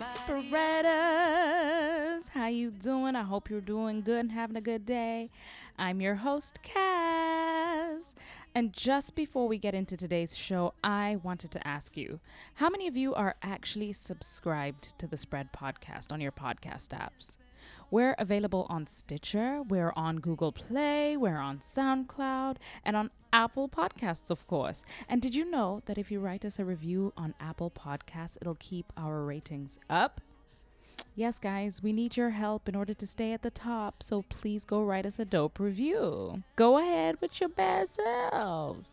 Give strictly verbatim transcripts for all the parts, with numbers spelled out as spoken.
Hello, spreaders. How you doing? I hope you're doing good and having a good day. I'm your host, Kaz. And just before we get into today's show, I wanted to ask you, how many of you are actually subscribed to the Spread Podcast on your podcast apps? We're available on Stitcher, we're on Google Play, we're on SoundCloud, and on Apple Podcasts, of course. And did you know that if you write us a review on Apple Podcasts, it'll keep our ratings up? Yes, guys, we need your help in order to stay at the top, so please go write us a dope review. Go ahead with your bad selves.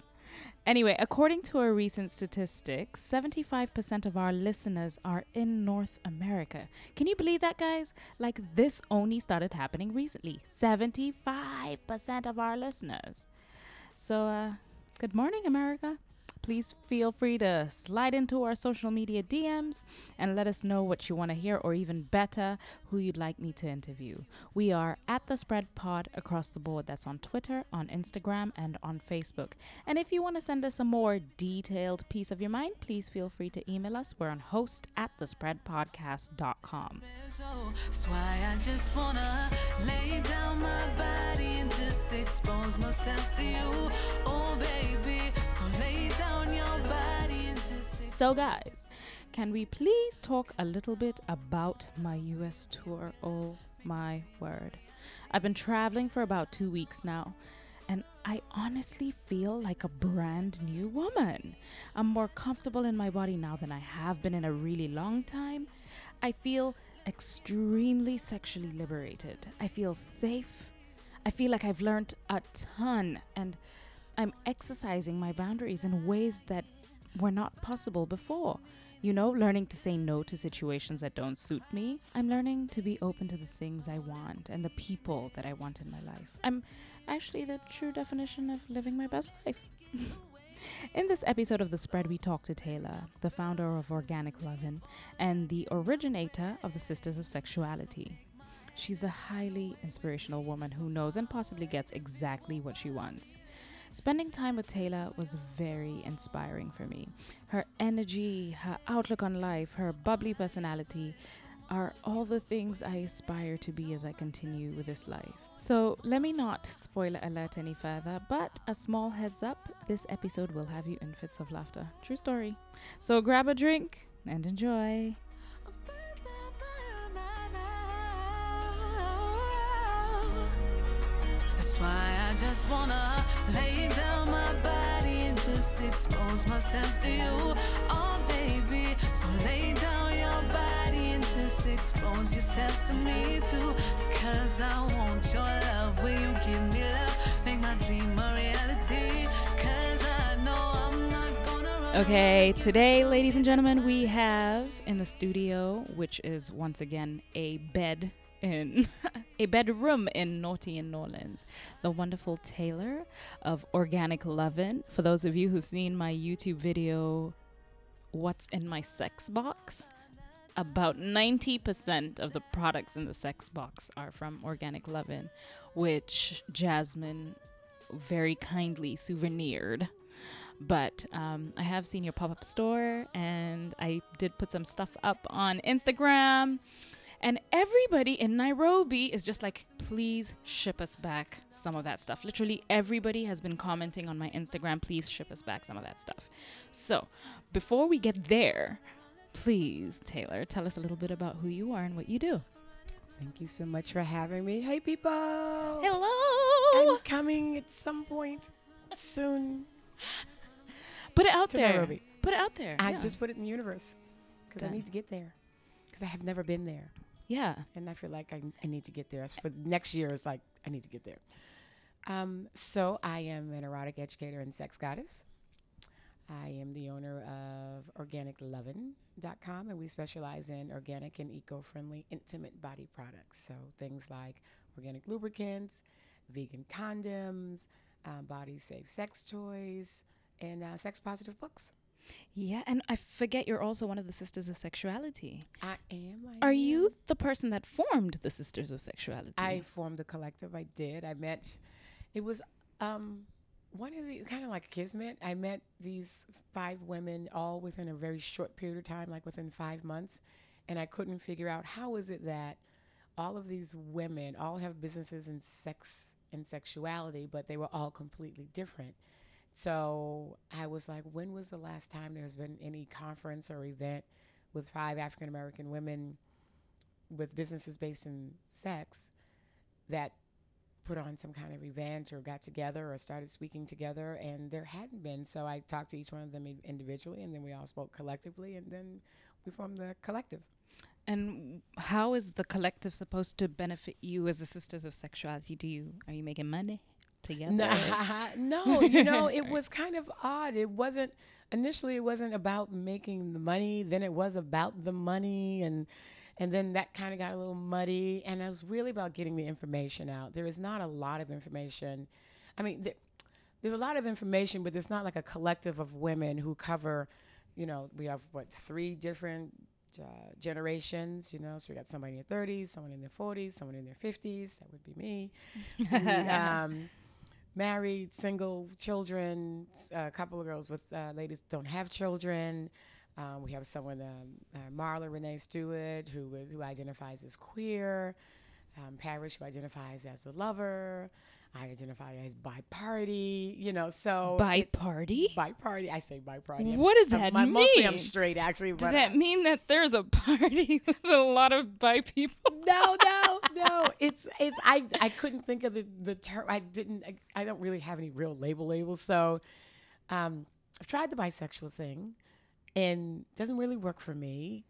Anyway, according to a recent statistic, seventy-five percent of our listeners are in North America. Can you believe that, guys? Like, this only started happening recently. seventy-five percent of our listeners. So, uh, good morning, America. Please feel free to slide into our social media D Ms and let us know what you want to hear, or even better, who you'd like me to interview. We are at The Spread Pod across the board. That's on Twitter, on Instagram, and on Facebook. And if you want to send us a more detailed piece of your mind, please feel free to email us. We're on host at the spread podcast dot com. That's why I just want to lay down my body and just expose myself to you. Oh, baby, so lay down your body and just... So, guys, can we please talk a little bit about my U S tour? Oh, my word. I've been traveling for about two weeks now, and I honestly feel like a brand new woman. I'm more comfortable in my body now than I have been in a really long time. I feel extremely sexually liberated. I feel safe. I feel like I've learned a ton, and I'm exercising my boundaries in ways that were not possible before. You know, learning to say no to situations that don't suit me. I'm learning to be open to the things I want and the people that I want in my life. I'm actually the true definition of living my best life. In this episode of The Spread, we talk to Taylor, the founder of Organic Loven and the originator of the Sisters of Sexuality. She's a highly inspirational woman who knows and possibly gets exactly what she wants. Spending time with Taylor was very inspiring for me. Her energy, her outlook on life, her bubbly personality are all the things I aspire to be as I continue with this life. So let me not spoiler alert any further, but a small heads up, this episode will have you in fits of laughter. True story. So grab a drink and enjoy. That's why I just wanna lay down my body and just expose myself to you. Oh baby, so lay down your body and just expose yourself to me too. Cause I want your love, will you give me love? Make my dream a reality. Cause I know I'm not gonna run. Okay, today, ladies and gentlemen, we have in the studio, which is once again a bed in a bedroom in Naughty in New Orleans, the wonderful Taylor of Organic Loven. For those of you who've seen my YouTube video, What's in My Sex Box? About ninety percent of the products in the sex box are from Organic Loven, which Jasmine very kindly souvenired. But um, I have seen your pop-up store, and I did put some stuff up on Instagram. And everybody in Nairobi is just like, please ship us back some of that stuff. Literally everybody has been commenting on my Instagram, please ship us back some of that stuff. So before we get there, please, Taylor, tell us a little bit about who you are and what you do. Thank you so much for having me. Hey, people. Hello. I'm coming at some point soon. Put it out to there. Nairobi. Put it out there. I yeah. just put it in the universe because I need to get there. Because I have never been there. Yeah. And I feel like I, I need to get there. As for the next year, it's like, I need to get there. Um, so I am an erotic educator and sex goddess. I am the owner of Organic Loven dot com, and we specialize in organic and eco-friendly intimate body products. So things like organic lubricants, vegan condoms, uh, body-safe sex toys, and uh, sex-positive books. Yeah, and I forget you're also one of the Sisters of Sexuality. I am. I Are am. you the person that formed the Sisters of Sexuality? I formed the collective. I did. I met, it was um, one of the, kind of like kismet. I met these five women all within a very short period of time, like within five months. And I couldn't figure out how is it that all of these women all have businesses in sex and sexuality, but they were all completely different. So I was like, when was the last time there's been any conference or event with five African-American women with businesses based in sex that put on some kind of event or got together or started speaking together? And there hadn't been. So I talked to each one of them individually, and then we all spoke collectively, and then we formed the collective. And how is the collective supposed to benefit you as the Sisters of Sexuality? Do you are you making money together? Nah, no, you know, it was kind of odd. It wasn't initially it wasn't about making the money. Then it was about the money. And and then that kind of got a little muddy. And it was really about getting the information out. There is not a lot of information. I mean, th- there's a lot of information, but there's not like a collective of women who cover, you know, we have, what, three different uh, generations, you know. So we got somebody in their thirties, someone in their forties, someone in their fifties. That would be me. we, um, married, single, children, a couple of girls with uh, ladies don't have children. Um, we have someone, um, uh, Marla Renee Stewart, who is, who identifies as queer. Um, Parrish, who identifies as a lover. I identify as bi-party, you know, so. Bi-party? Bi-party. I say bi-party. What I'm, does that I'm, mean? Mostly I'm straight, actually. Does but that I, mean that there's a party with a lot of bi people? No, no, no. It's, it's, I I couldn't think of the, the term. I didn't, I, I don't really have any real label labels. So um, I've tried the bisexual thing. And doesn't really work for me.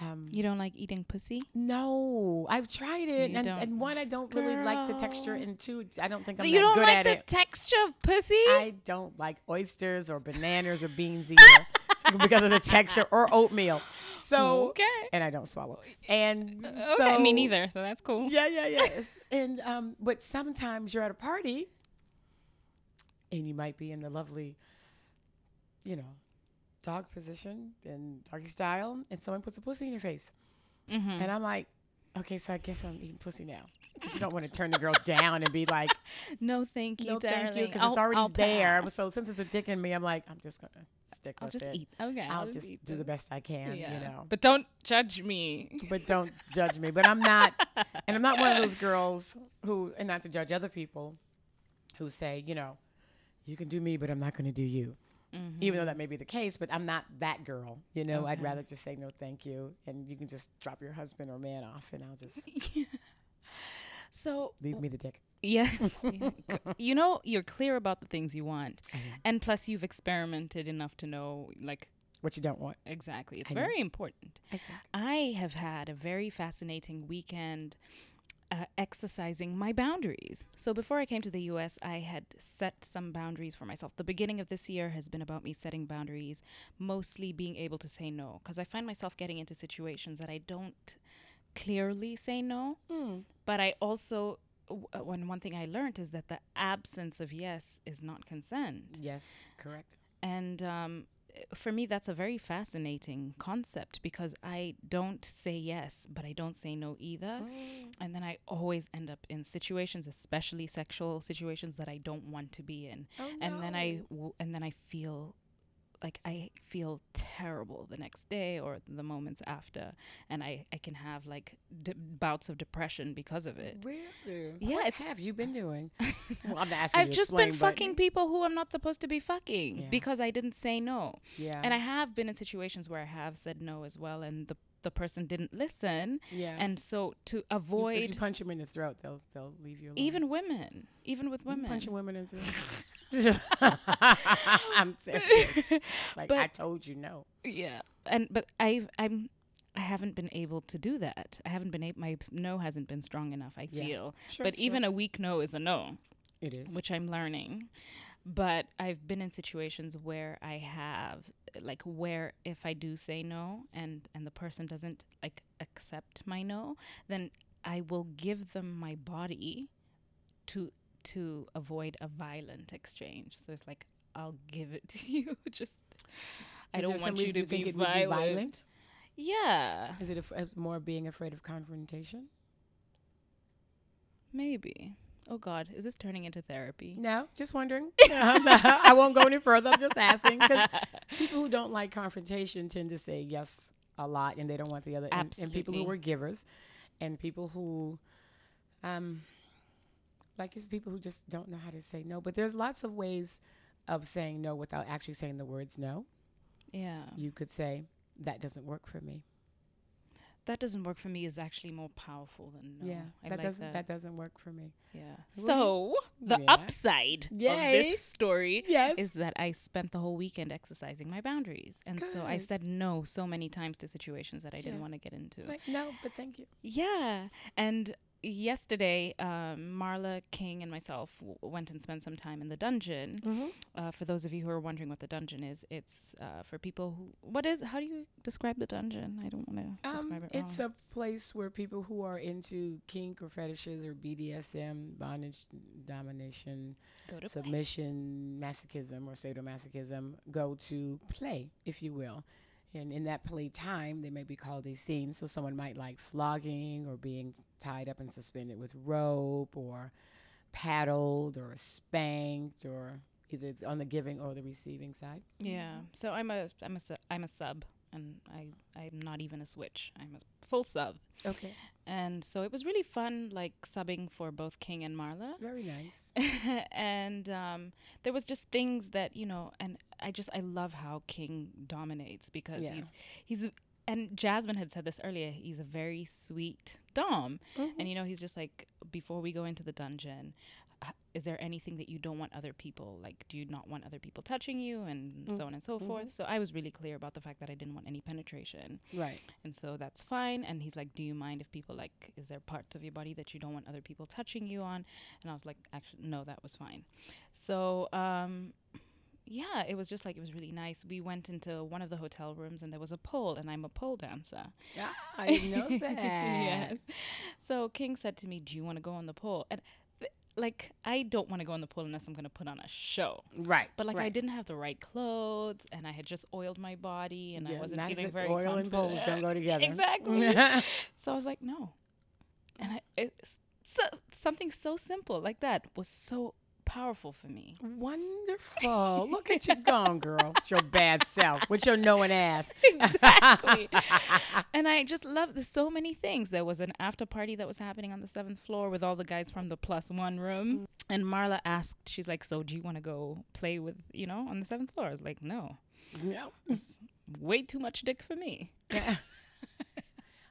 Um, you don't like eating pussy? No, I've tried it, and, and one, I don't Girl. really like the texture, and two, I don't think I'm that good at it. You don't like the it. texture of pussy? I don't like oysters or bananas or beans either because of the texture, or oatmeal. So okay, and I don't swallow. And okay, so, me neither. So that's cool. Yeah, yeah, yeah. and um, but sometimes you're at a party, and you might be in the lovely, you know, dog position and doggy style, and someone puts a pussy in your face. Mm-hmm. And I'm like, okay, so I guess I'm eating pussy now. You don't want to turn the girl down and be like, no, thank you, no, darling. Thank you, because it's already I'll there. Pass. So since it's a dick in me, I'm like, I'm just gonna stick I'll with just it. Eat. Okay, I'll, I'll just, just do them. the best I can, yeah. you know. But don't judge me. But don't judge me. But I'm not, and I'm not one of those girls who, and not to judge other people, who say, you know, you can do me, but I'm not going to do you. Mm-hmm. Even though that may be the case, but I'm not that girl, you know. Okay. I'd rather just say no, thank you, and you can just drop your husband or man off, and I'll just yeah. so leave me the dick. Yes, you know, you're clear about the things you want, and plus you've experimented enough to know like what you don't want. Exactly, it's I very know. important. I, I have had a very fascinating weekend. Uh, exercising my boundaries. So before I came to the U S, I had set some boundaries for myself. The beginning of this year has been about me setting boundaries, mostly being able to say no, because I find myself getting into situations that I don't clearly say no. Mm. But I also, w- when one thing I learned is that the absence of yes is not consent. Yes, correct. And um, for me, that's a very fascinating concept, because I don't say yes, but I don't say no either. Mm. And then I always end up in situations, especially sexual situations, that I don't want to be in. Oh, and no. then I w- and then I feel like I feel terrible the next day or the moments after. And I, I can have like de- bouts of depression because of it. Really? Yeah. What have you been doing? Well, I'm asking I've you just explain, been fucking people who I'm not supposed to be fucking yeah. because I didn't say no. Yeah. And I have been in situations where I have said no as well. And the the person didn't listen. Yeah. And so to avoid. You, if you punch them in the throat, they'll they'll leave you alone. Even women. Even with women. Punching women in the throat. I'm serious. Like, but I told you no. Yeah. And but I've I'm I haven't been able to do that. I haven't been able my no hasn't been strong enough, I yeah. feel. Sure, but sure. Even a weak no is a no. It is. Which I'm learning. But I've been in situations where I have, like, where if I do say no and, and the person doesn't, like, accept my no, then I will give them my body to to avoid a violent exchange. So it's like, I'll give it to you. Just, Is I don't want you to you be, violent. be violent. Yeah. Is it af- more being afraid of confrontation? Maybe. Oh, God, is this turning into therapy? No, just wondering. No, no, I won't go any further. I'm just asking, because people who don't like confrontation tend to say yes a lot and they don't want the other. And, and people who were givers and people who, um, like it's people who just don't know how to say no. But there's lots of ways of saying no without actually saying the words no. Yeah. You could say, that doesn't work for me. That doesn't work for me is actually more powerful than no. Yeah, I that like doesn't that. that doesn't work for me. Yeah. So the yeah. upside Yay. of this story yes. is that I spent the whole weekend exercising my boundaries, and Good. so I said no so many times to situations that I yeah. didn't want to get into. Like, no, but thank you. Yeah, and yesterday, um, Marla King and myself w- went and spent some time in the dungeon. Mm-hmm. Uh, for those of you who are wondering what the dungeon is, it's uh, for people who. What is? How do you describe the dungeon? I don't want to um, describe it. It's wrong. A place where people who are into kink or fetishes or B D S M, bondage, domination, submission, play. masochism or sadomasochism, go to play, if you will. And in that play time, they may be called a scene. So someone might like flogging or being tied up and suspended with rope or paddled or spanked or either on the giving or the receiving side. Yeah. So I'm a I'm a su- I'm a sub and I, I'm not even a switch. I'm a full sub. Okay. And so it was really fun, like subbing for both King and Marla. Very nice. And um, there was just things that, you know, and I just, I love how King dominates because yeah. he's, he's, a, and Jasmine had said this earlier, he's a very sweet dom. Mm-hmm. And, you know, he's just like, before we go into the dungeon, uh, is there anything that you don't want other people, like, do you not want other people touching you and mm-hmm. so on and so mm-hmm. forth? So I was really clear about the fact that I didn't want any penetration. Right. And so that's fine. And he's like, do you mind if people, like, is there parts of your body that you don't want other people touching you on? And I was like, actually, no, that was fine. So, um... yeah, it was just like, it was really nice. We went into one of the hotel rooms and there was a pole and I'm a pole dancer. Yeah, I know that. Yes. So King said to me, do you want to go on the pole? And th- like, I don't want to go on the pole unless I'm going to put on a show. Right. But like, right. I didn't have the right clothes and I had just oiled my body and yeah, I wasn't feeling very confident. Oil and poles don't go together. Exactly. So I was like, no. And I, it's so, something so simple like that was so powerful for me. Wonderful. Look at you gone, girl. It's your bad self with your knowing ass. Exactly. And I just love there's so many things. There was an after party that was happening on the seventh floor with all the guys from the plus one room. And Marla asked, she's like, so do you want to go play with, you know, on the seventh floor? I was like, no. No. It's way too much dick for me.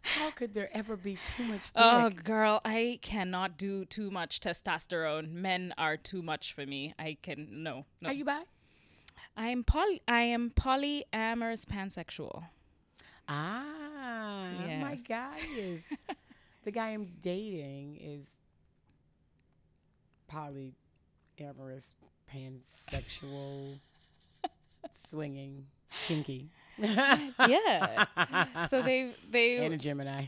How could there ever be too much dick? Oh, girl, I cannot do too much testosterone. Men are too much for me. I can, no. no. Are you bi? I am poly. I am polyamorous pansexual. Ah, yes. My guy is, the guy I'm dating is polyamorous, pansexual, swinging, kinky. Yeah. So they they and a Gemini.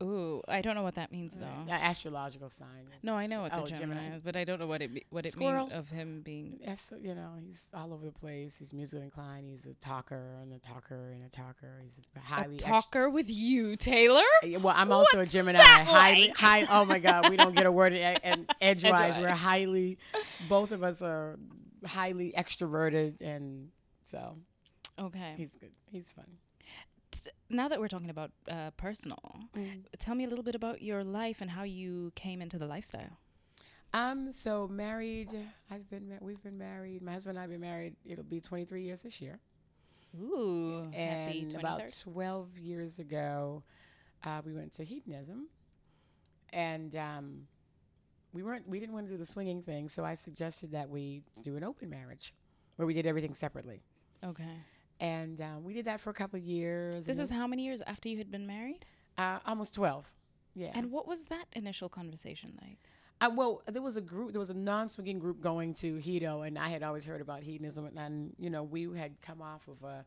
Ooh, I don't know what that means though. Yeah, astrological sign. No, I know what the oh, Gemini, Gemini is, but I don't know what it be, what Squirrel. It means of him being. Yes, you know, he's all over the place. He's musically inclined. He's a talker and a talker and a talker. He's a highly a talker extra- with you, Taylor. Well, I'm also What's a Gemini. That highly, like? high. Oh my God, we don't get a word in, in edgewise. We're highly, both of us are highly extroverted, and so. Okay. He's good. He's fun. T- now that we're talking about uh, personal, mm. tell me a little bit about your life and how you came into the lifestyle. Um. So married. I've been. Ma- we've been married. My husband and I have been married. It'll be twenty-three years this year. Ooh. And about twelve years ago, uh, we went to hedonism, and um, we weren't. We didn't want to do the swinging thing, so I suggested that we do an open marriage, where we did everything separately. Okay. And um, we did that for a couple of years. This is how many years after you had been married? Uh, almost twelve. Yeah. And what was that initial conversation like? Uh, well, there was a group, there was a non-swinging group going to Hedo, and I had always heard about hedonism. And, and, you know, we had come off of a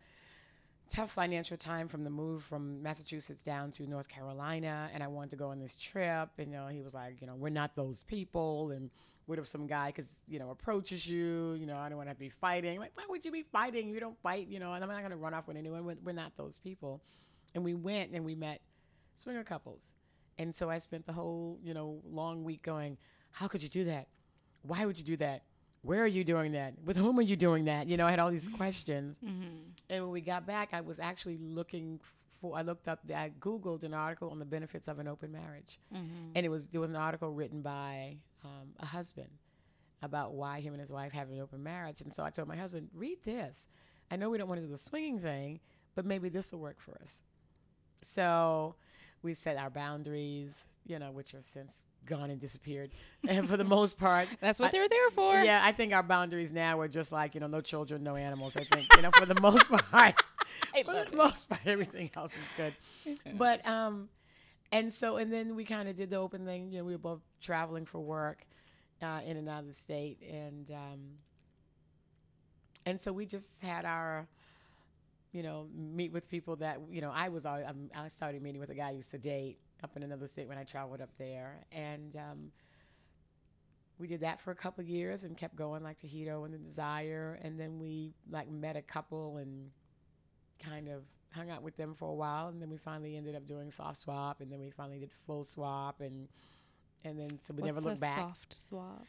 tough financial time from the move from Massachusetts down to North Carolina, and I wanted to go on this trip. And, you know, he was like, you know, we're not those people. And what if some guy, because, you know, approaches you, you know, I don't want to have to be fighting. Like, why would you be fighting? You don't fight, you know, and I'm not going to run off with anyone. We're, we're not those people. And we went and we met swinger couples. And so I spent the whole, you know, long week going, how could you do that? Why would you do that? where are you doing that? With whom are you doing that? You know, I had all these questions. Mm-hmm. And when we got back, I was actually looking for, I looked up, I Googled an article on the benefits of an open marriage. Mm-hmm. And it was, there was an article written by um, a husband about why him and his wife have an open marriage. And so I told my husband, read this. I know we don't want to do the swinging thing, but maybe this will work for us. So we set our boundaries, you know, which are since gone and disappeared. And for the most part, that's what I, they're there for. Yeah. I think our boundaries now are just like, you know, no children, no animals. I think, you know, for the most part, for the it. most part, everything else is good. Yeah. But, um, and so, and then we kind of did the open thing, you know, we were both traveling for work, uh, in and out of the state. And, um, and so we just had our, you know, meet with people that, you know, I was, always, I started meeting with a guy I used to date up in another state when I traveled up there. And um, we did that for a couple of years and kept going, like Tahito and the Desire. And then we, like, met a couple and kind of hung out with them for a while. And then we finally ended up doing soft swap. And then we finally did full swap. And and then so we What's never looked back. What's a soft swap?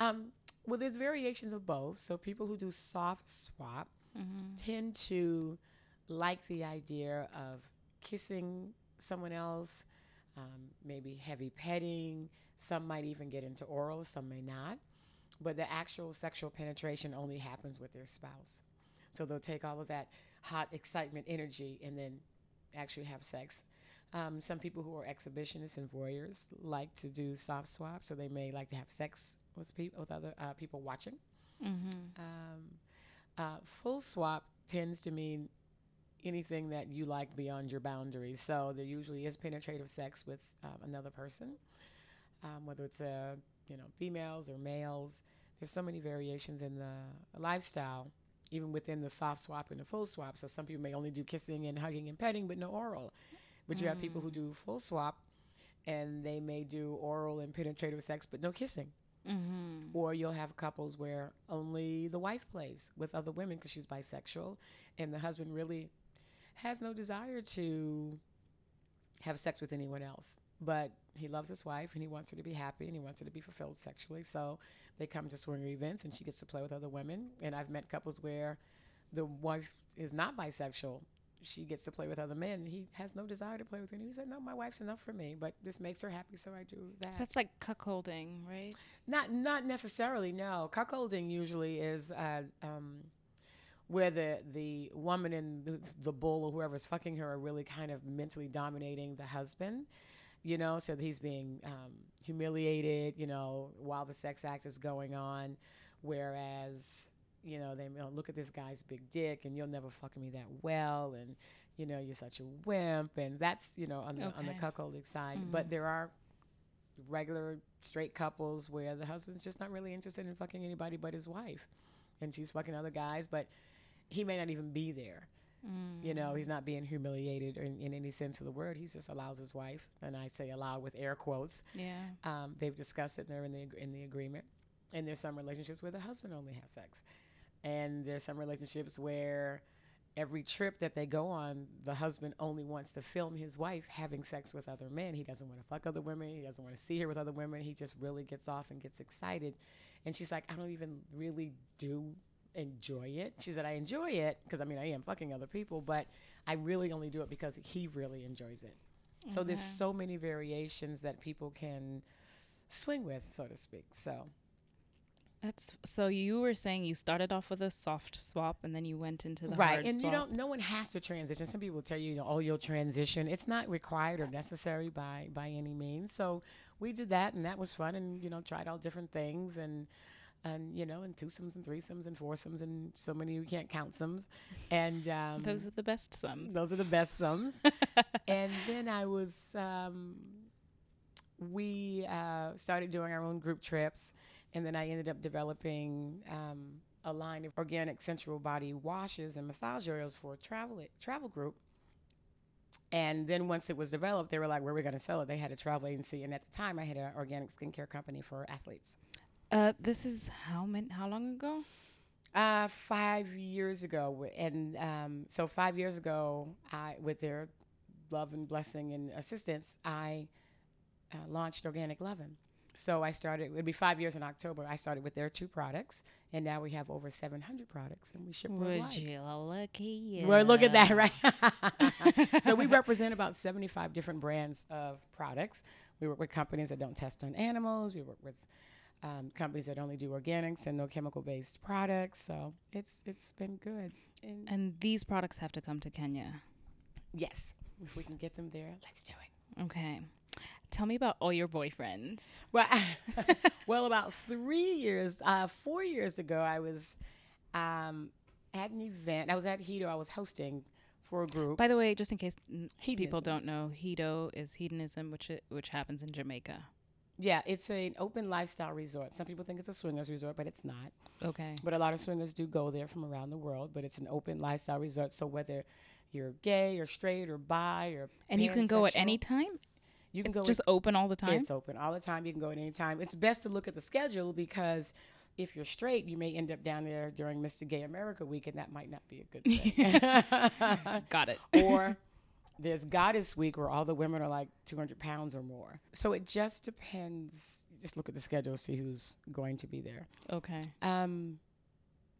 Um, well, there's variations of both. So people who do soft swap mm-hmm. tend to like the idea of kissing someone else, Um, maybe heavy petting. Some might even get into oral, some may not. But the actual sexual penetration only happens with their spouse. So they'll take all of that hot excitement energy and then actually have sex. Um, some people who are exhibitionists and voyeurs like to do soft swap, so they may like to have sex with, peop- with other uh, people watching. Mm-hmm. Um, uh, full swap tends to mean anything that you like beyond your boundaries. So there usually is penetrative sex with um, another person, um, whether it's, uh, you know, females or males. There's so many variations in the lifestyle, even within the soft swap and the full swap. So some people may only do kissing and hugging and petting, but no oral. But you mm. have people who do full swap, and they may do oral and penetrative sex, but no kissing. Mm-hmm. Or you'll have couples where only the wife plays with other women because she's bisexual, and the husband really has no desire to have sex with anyone else, but he loves his wife and he wants her to be happy and he wants her to be fulfilled sexually. So they come to swinger events and she gets to play with other women. And I've met couples where the wife is not bisexual. She gets to play with other men. He has no desire to play with anyone. He said, no, my wife's enough for me, but this makes her happy, so I do that. So that's like cuckolding, right? Not not necessarily, no. Cuckolding usually is uh, um, where the, the woman and the, the bull or whoever's fucking her are really kind of mentally dominating the husband, you know, so that he's being um, humiliated, you know, while the sex act is going on. Whereas, you know, they oh, look at this guy's big dick and you'll never fuck me that well. And, you know, you're such a wimp. And that's, you know, on the, okay. on the cuckolding side. Mm-hmm. But there are regular straight couples where the husband's just not really interested in fucking anybody but his wife. And she's fucking other guys, but he may not even be there. Mm. You know, he's not being humiliated or in, in any sense of the word. He just allows his wife, and I say allow with air quotes. Yeah. Um, they've discussed it, and they're in the, in the agreement. And there's some relationships where the husband only has sex. And there's some relationships where every trip that they go on, the husband only wants to film his wife having sex with other men. He doesn't want to fuck other women. He doesn't want to see her with other women. He just really gets off and gets excited. And she's like, I don't even really do enjoy it. She said, I enjoy it because, I mean, I am fucking other people, but I really only do it because he really enjoys it. Mm-hmm. So there's so many variations that people can swing with, so to speak. So that's so you were saying you started off with a soft swap and then you went into the right, hard and swap. You don't. No one has to transition. Some people will tell you, you know, oh, you'll transition. It's not required or necessary by by any means. So we did that, and that was fun, and, you know, tried all different things, and, and you know, and twosomes and threesomes and foursomes and so many we can't count sums. And um, those are the best sums. Those are the best sums. And then I was, um, we uh, started doing our own group trips, and then I ended up developing um, a line of organic sensual body washes and massage oils for a travel a- travel group. And then once it was developed, they were like, where are we going to sell it? They had a travel agency. And at the time, I had an organic skincare company for athletes. Uh, this is how min- how long ago? Uh, five years ago. And um, so five years ago, I, with their love and blessing and assistance, I uh, launched Organic Loven. So I started, it would be five years in October, I started with their two products, and now we have over seven hundred products, and we ship worldwide. Would you look at you? Well, look at that, right? So we represent about seventy-five different brands of products. We work with companies that don't test on animals. We work with um, companies that only do organics and no chemical-based products. So it's it's been good. And, and these products have to come to Kenya? Yes. If we can get them there, let's do it. Okay. Tell me about all your boyfriends. Well, well, about three years, uh, four years ago, I was um, at an event. I was at Hedo. I was hosting for a group. By the way, just in case n- people don't know, Hedo is hedonism, which it, which happens in Jamaica. Yeah, it's an open lifestyle resort. Some people think it's a swingers resort, but it's not. Okay. But a lot of swingers do go there from around the world, but it's an open lifestyle resort. So whether you're gay or straight or bi or and you can go at any time? You can it's go just with, open all the time? It's open all the time. You can go at any time. It's best to look at the schedule because if you're straight, you may end up down there during Mister Gay America Week, and that might not be a good thing. Got it. Or there's Goddess Week where all the women are like two hundred pounds or more. So it just depends. Just look at the schedule, see who's going to be there. Okay. Um,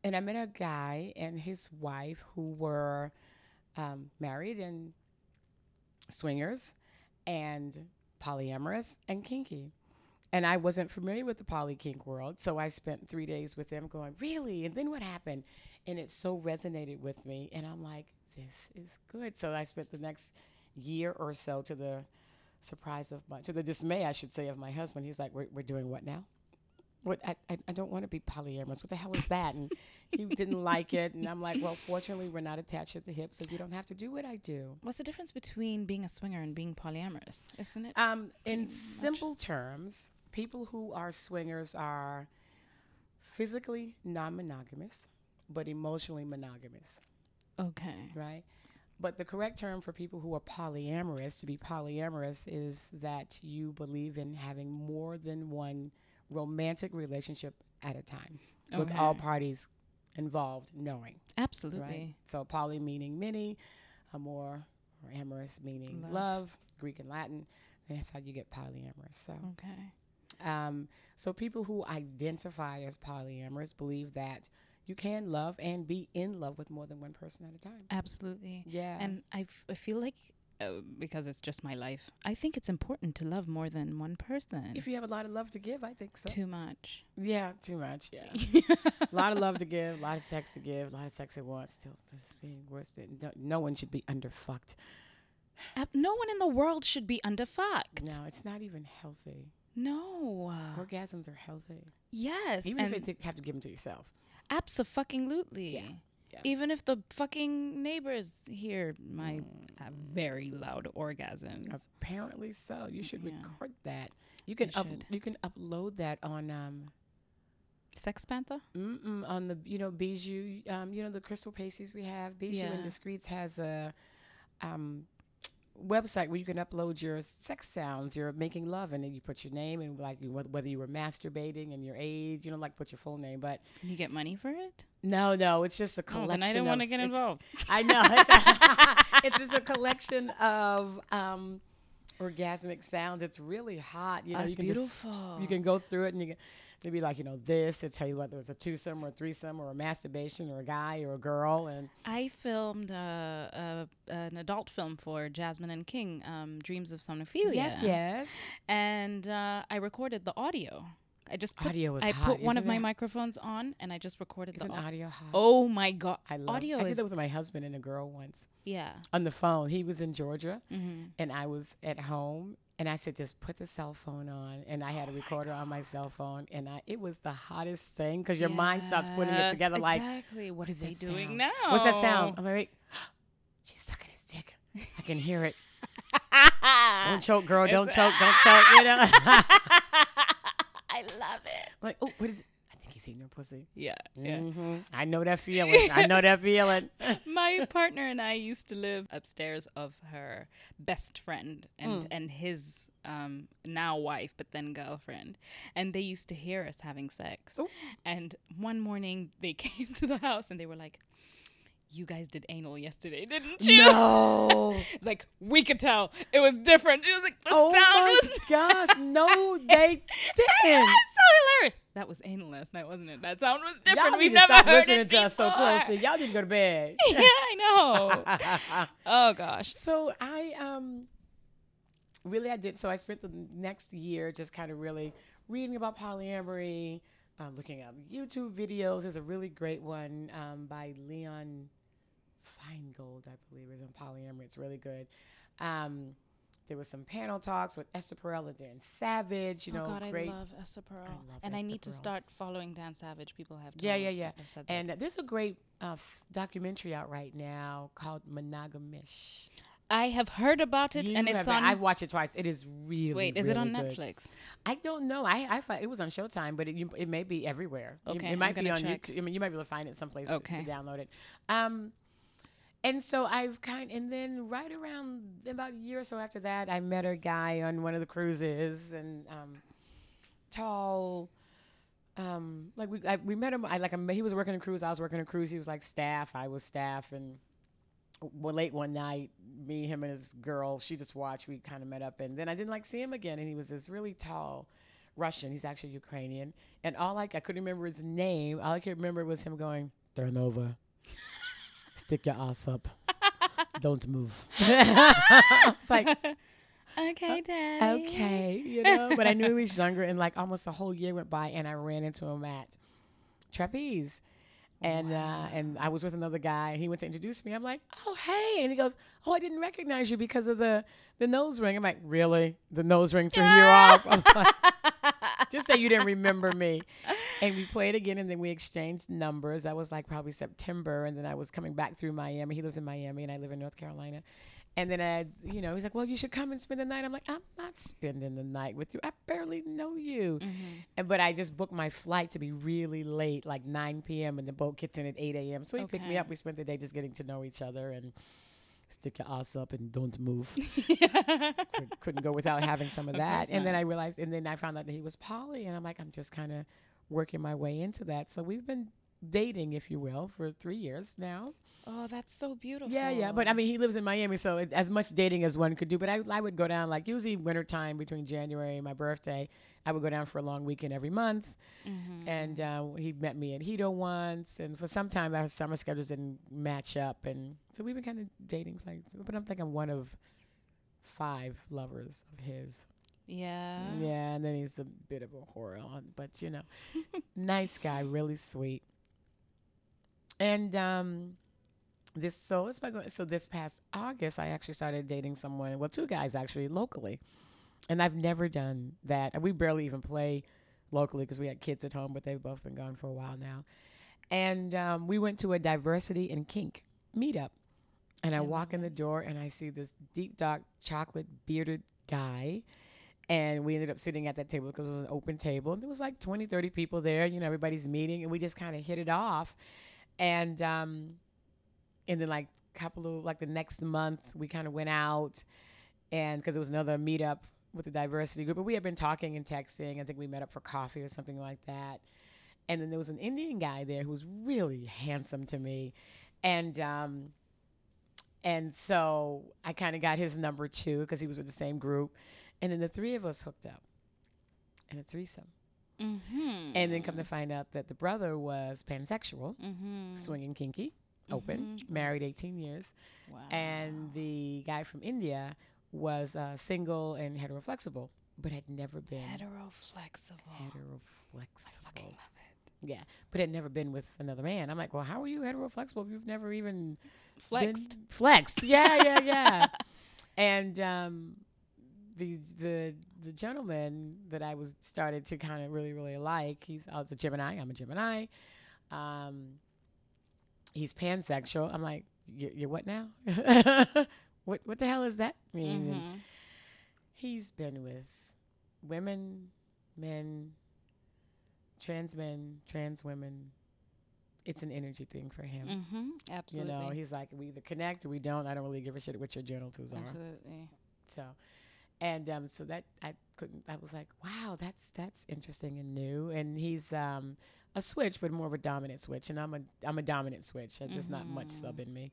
and I met a guy and his wife who were um, married and swingers. And polyamorous and kinky. And I wasn't familiar with the poly kink world, so I spent three days with them going, really? And then what happened? And it so resonated with me, and I'm like, this is good. So I spent the next year or so to the surprise of my, to the dismay, I should say, of my husband. He's like, we're, we're doing what now? What I, I, I don't want to be polyamorous. What the hell is that? And he didn't like it. And I'm like, well, fortunately, we're not attached at the hip, so you don't have to do what I do. What's the difference between being a swinger and being polyamorous? Isn't it? Um, in simple terms, people who are swingers are physically non-monogamous, but emotionally monogamous. Okay. Right? But the correct term for people who are polyamorous, to be polyamorous, is that you believe in having more than one romantic relationship at a time, okay, with all parties involved knowing. Absolutely. Right? So poly meaning many, amor or amorous meaning love. love, Greek and Latin. That's how you get polyamorous. So okay. Um, so people who identify as polyamorous believe that you can love and be in love with more than one person at a time. Absolutely. Yeah. And I, f- I feel like because it's just my life, I think it's important to love more than one person. If you have a lot of love to give, I think so. Too much. Yeah, too much, yeah. A lot of love to give, a lot of sex to give, a lot of sex at once. Still being worse than no, no one should be underfucked. Uh, no one in the world should be underfucked. No, it's not even healthy. No. Orgasms are healthy. Yes. Even if you have to give them to yourself. Abso-fucking-lutely. Yeah. Yeah. Even if the fucking neighbors hear my mm. uh, very loud orgasms. Apparently so. You should yeah. record that. You can up, you can upload that on um, Sex Panther. Mm-mm, on the you know Bijou, um, you know the crystal pasties we have. Bijou yeah. and Discreet has a um, website where you can upload your sex sounds. You're making love, and then you put your name and like whether you were masturbating and your age. You don't like put your full name, but can you get money for it? No, no, it's just a collection. Oh, and I don't want to get involved. I know. It's, a, it's just a collection of um, orgasmic sounds. It's really hot. You know, oh, it's you can beautiful. Just, you can go through it and you can it'll be like, you know, this. It'll tell you whether it's a twosome or a threesome or a masturbation or a guy or a girl. And I filmed uh, a, an adult film for Jasmine and King, um, Dreams of Somnophilia. Yes, yes. And uh, I recorded the audio. I just put, audio is I hot, put one of my it? microphones on and I just recorded isn't the audio. audio hot? Oh my God. I love audio. I did that with my husband and a girl once. Yeah. On the phone. He was in Georgia mm-hmm. and I was at home and I said, just put the cell phone on. And I had oh a recorder my on my cell phone and I, it was the hottest thing because your yes, mind stops putting it together exactly. like, exactly. What is he doing sound? now? What's that sound? I'm like, she's sucking his dick. I can hear it. Don't choke, girl. Don't choke. Don't choke. You know? I love it. Like, oh, what is it? I think he's eating her pussy. Yeah. Mm-hmm. yeah. I know that feeling. I know that feeling. My partner and I used to live upstairs of her best friend and, mm. and his um, now wife, but then girlfriend. And they used to hear us having sex. Ooh. And one morning they came to the house and they were like, you guys did anal yesterday, didn't you? No. Like, we could tell. It was different. She was like, the oh sound was gosh, no, they didn't. That's so hilarious. That was anal last night, wasn't it? That sound was different. Y'all We've need never to stop heard listening it to before. Us so closely. Y'all need to go to bed. Yeah, I know. Oh gosh. So I um really I did. So I spent the next year just kind of really reading about polyamory, uh, looking up YouTube videos. There's a really great one um, by Leon Feingold, I believe, is on polyamory. It's really good. Um, there was some panel talks with Esther Perel and Dan Savage. You oh know, God, great. I love Esther Perel. I love and Esther I need Perel. to start following Dan Savage. People have yeah, yeah, yeah. Said and that. There's a great uh, f- documentary out right now called Monogamish. I have heard about it, you and it's on. I've watched it twice. It is really wait. Is really it on good. Netflix? I don't know. I I thought it was on Showtime, but it you, it may be everywhere. Okay, it, it might I'm be on check. YouTube. I mean, you might be able to find it someplace okay. to, to download it. Um, and so I've kind, and then right around about a year or so after that, I met a guy on one of the cruises, and um, tall. Um, like we I, we met him. I like I, he was working a cruise. I was working a cruise. He was like staff. I was staff, and. Well, late one night, me, him, and his girl, she just watched. We kind of met up, and then I didn't like see him again. And he was this really tall Russian. He's actually Ukrainian, and all I, I couldn't remember his name. All I could remember was him going, "Turn over, stick your ass up, don't move." It's like, okay, Dad. Okay, you know. But I knew he was younger, and like almost a whole year went by, and I ran into him at Trapeze. And wow. uh, and I was with another guy, and he went to introduce me. I'm like, oh, hey. And he goes, oh, I didn't recognize you because of the, the nose ring. I'm like, really? The nose ring threw you off? I'm like, just say you didn't remember me. And we played again, and then we exchanged numbers. That was like probably September, and then I was coming back through Miami. He lives in Miami, and I live in North Carolina. And then, I, you know, he's like, well, you should come and spend the night. I'm like, I'm not spending the night with you. I barely know you. Mm-hmm. And But I just booked my flight to be really late, like nine p.m., and the boat gets in at eight a.m. So he okay. picked me up. We spent the day just getting to know each other and stick your ass up and don't move. Yeah. Could, couldn't go without having some of, of that. And then I realized, and then I found out that he was poly. And I'm like, I'm just kind of working my way into that. So we've been dating, if you will, for three years now. Oh, that's so beautiful. Yeah, yeah. But I mean, he lives in Miami, so it, as much dating as one could do. But I, I would go down, like usually wintertime between January and my birthday, I would go down for a long weekend every month. Mm-hmm. And uh, he met me at Hedo once. And for some time, our summer schedules didn't match up. And so we've been kind of dating. Like, but I'm thinking one of five lovers of his. Yeah. Yeah, and then he's a bit of a whore. But, you know, nice guy, really sweet. And um, this so it's been going, so this past August, I actually started dating someone. Well, two guys actually locally, and I've never done that. We barely even play locally because we had kids at home, but they've both been gone for a while now. And um, we went to a diversity and kink meetup, and I walk in the door and I see this deep, dark, chocolate bearded guy. And we ended up sitting at that table because it was an open table, and there was like twenty, thirty people there. You know, everybody's meeting, and we just kind of hit it off. And um, and then like couple of like the next month we kind of went out, and because it was another meetup with the diversity group, but we had been talking and texting. I think we met up for coffee or something like that. And then there was an Indian guy there who was really handsome to me, and um, and so I kind of got his number too because he was with the same group. And then the three of us hooked up in a threesome. Mm-hmm. And then come to find out that the brother was pansexual, mm-hmm. swinging kinky, open, mm-hmm. married eighteen years. Wow. And the guy from India was uh, single and heteroflexible, but had never been. Heteroflexible. Heteroflexible. I fucking love it. Yeah, but had never been with another man. I'm like, well, how are you heteroflexible if you've never even flexed? Been flexed. Yeah, yeah, yeah. And, um, The, the the gentleman that I was started to kind of really, really like, he's I was a Gemini. I'm a Gemini. Um, he's pansexual. I'm like, you're what now? what what the hell does that mean? Mm-hmm. He's been with women, men, trans men, trans women. It's an energy thing for him. Mm-hmm. Absolutely. You know, he's like, we either connect or we don't. I don't really give a shit what your genitals are. Absolutely. So... And um, so that I couldn't. I was like, "Wow, that's that's interesting and new." And he's um, a switch, but more of a dominant switch. And I'm a I'm a dominant switch. There's mm-hmm. not much sub in me.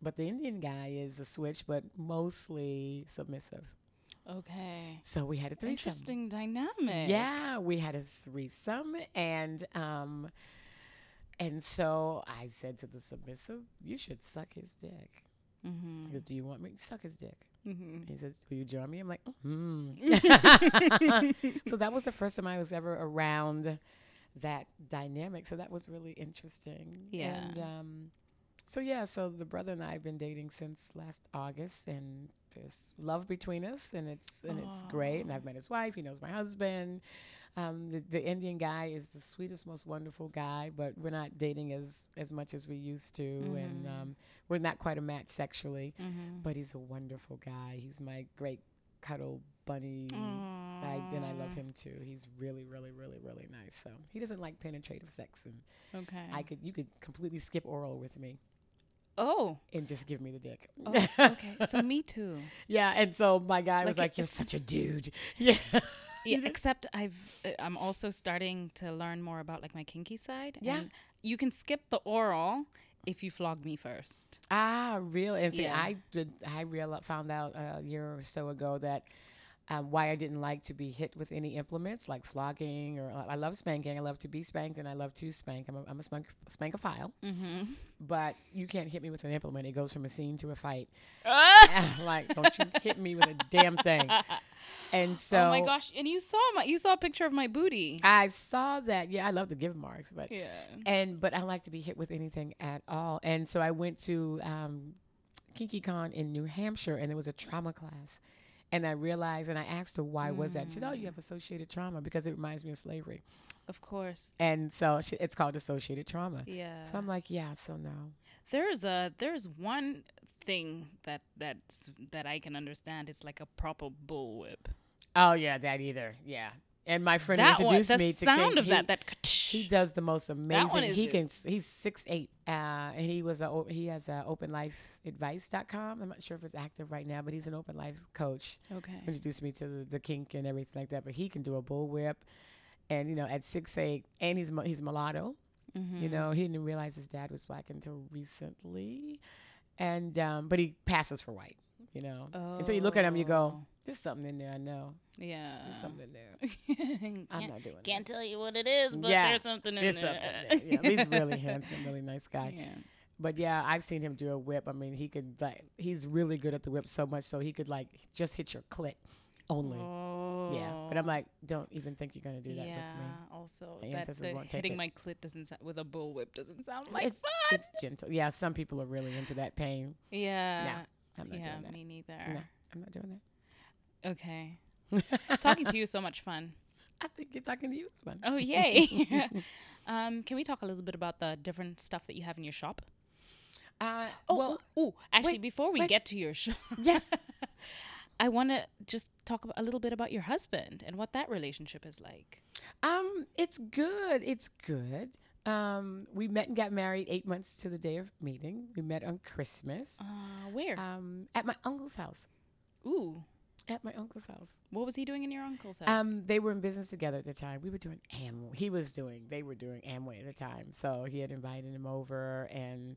But the Indian guy is a switch, but mostly submissive. Okay. So we had a threesome. Interesting dynamic. Yeah, we had a threesome, and um, and so I said to the submissive, "You should suck his dick." Mm-hmm. He goes, "Do you want me to suck his dick?" Mm-hmm. He says, "Will you join me?" I'm like, "Mm." So that was the first time I was ever around that dynamic. So that was really interesting. Yeah. And um, so yeah, so the brother and I have been dating since last August, and there's love between us, and it's and Aww. It's great. And I've met his wife. He knows my husband. Um, the, the Indian guy is the sweetest, most wonderful guy, but we're not dating as, as much as we used to, mm-hmm. and um, we're not quite a match sexually, mm-hmm. but he's a wonderful guy. He's my great cuddle bunny. I, and I love him too. He's really, really, really, really nice. So he doesn't like penetrative sex, and okay. I could you could completely skip oral with me. Oh. And just give me the dick. Oh, okay. So me too. Yeah, and so my guy like was like, "You're such a dude." Yeah. Yeah, except I've, uh, I'm also starting to learn more about like my kinky side. Yeah. And you can skip the oral if you flog me first. Ah, really? And see, yeah. I did, I real found out a year or so ago that um, why I didn't like to be hit with any implements like flogging, or uh, I love spanking. I love to be spanked, and I love to spank. I'm a, I'm a spank, spankophile. Mm-hmm. But you can't hit me with an implement. It goes from a scene to a fight. Like, don't you hit me with a damn thing. And so, oh my gosh! And you saw my, you saw a picture of my booty. I saw that. Yeah, I love to give marks, but yeah. And but I like to be hit with anything at all. And so I went to um, KinkyCon in New Hampshire, and there was a trauma class. And I realized, and I asked her, why mm. was that? She said, "Oh, you have associated trauma because it reminds me of slavery." Of course. And so she, it's called associated trauma. Yeah. So I'm like, yeah. So no. There's a there's one thing that that's that I can understand. It's like a proper bullwhip. Oh yeah, that either. Yeah. And my friend that introduced one, me to sound King, of he, that. That he does the most amazing. He can. His. He's six eight, uh, and he was a he has a open life advice dot com. I'm not sure if it's active right now, but he's an open life coach. Okay. Introduced me to the, the kink and everything like that. But he can do a bullwhip, and you know, at six eight, and he's he's mulatto. Mm-hmm. You know, he didn't realize his dad was black until recently, and um, but he passes for white. You know, oh. And so you look at him, you go, "There's something in there, I know." Yeah, there's something in there. I'm not doing it. Can't this. Tell you what it is, but yeah, there's something in there's there. Something in there. Yeah, he's really handsome, really nice guy. Yeah. But yeah, I've seen him do a whip. I mean, he could. Like, he's really good at the whip, so much so he could like just hit your clit only. Oh. Yeah, but I'm like, don't even think you're gonna do that yeah, with me. Also, my ancestors that won't take hitting it. My clit doesn't sound, with a bullwhip doesn't sound it's, like it's, fun. It's gentle. Yeah, some people are really into that pain. Yeah. Nah, I'm not yeah, doing that. Me neither. No, I'm not doing that. Okay. Talking to you is so much fun. I think you're talking to you is fun. Oh, yay. um, can we talk a little bit about the different stuff that you have in your shop? Uh, oh, well, ooh, ooh. Actually, wait, before we wait. Get to your shop. Yes. I want to just talk a little bit about your husband and what that relationship is like. Um, It's good. It's good. Um, we met and got married eight months to the day of meeting. We met on Christmas. Uh, where? Um, At my uncle's house. Ooh. At my uncle's house. What was he doing in your uncle's house? Um, they were in business together at the time. We were doing Amway. He was doing, they were doing Amway at the time. So he had invited him over, and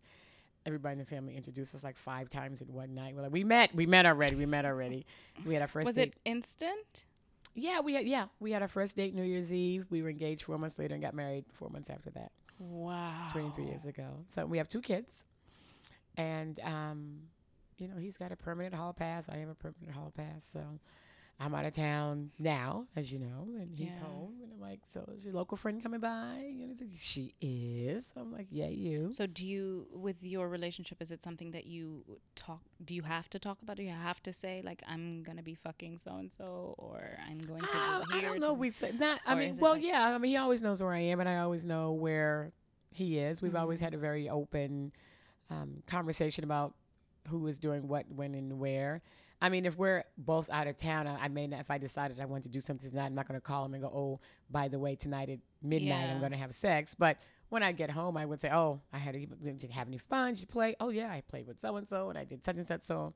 everybody in the family introduced us like five times in one night. We're like, we met, we met already, we met already. We had our first was date. Was it instant? Yeah, we had, yeah. We had our first date New Year's Eve. We were engaged four months later and got married four months after that. Wow. twenty-three years ago. So we have two kids. And, um... you know, he's got a permanent hall pass. I have a permanent hall pass. So I'm out of town now, as you know, and he's yeah. home. And I'm like, so is your local friend coming by? And he's like, she is. So I'm like, yeah, you. So do you, with your relationship, is it something that you talk, do you have to talk about? Do you have to say, like, I'm going to be fucking so-and-so, or I'm going to uh, be here? I don't know. We said not. I mean, well, like yeah. I mean, he always knows where I am, and I always know where he is. We've mm-hmm. always had a very open um, conversation about who is doing what, when, and where. I mean, if we're both out of town, I, I may not, if I decided I wanted to do something tonight, I'm not going to call him and go, oh, by the way, tonight at midnight, yeah. I'm going to have sex. But when I get home, I would say, oh, I had, a, did you have any fun? Did you play? Oh, yeah, I played with so-and-so, and I did such and such. So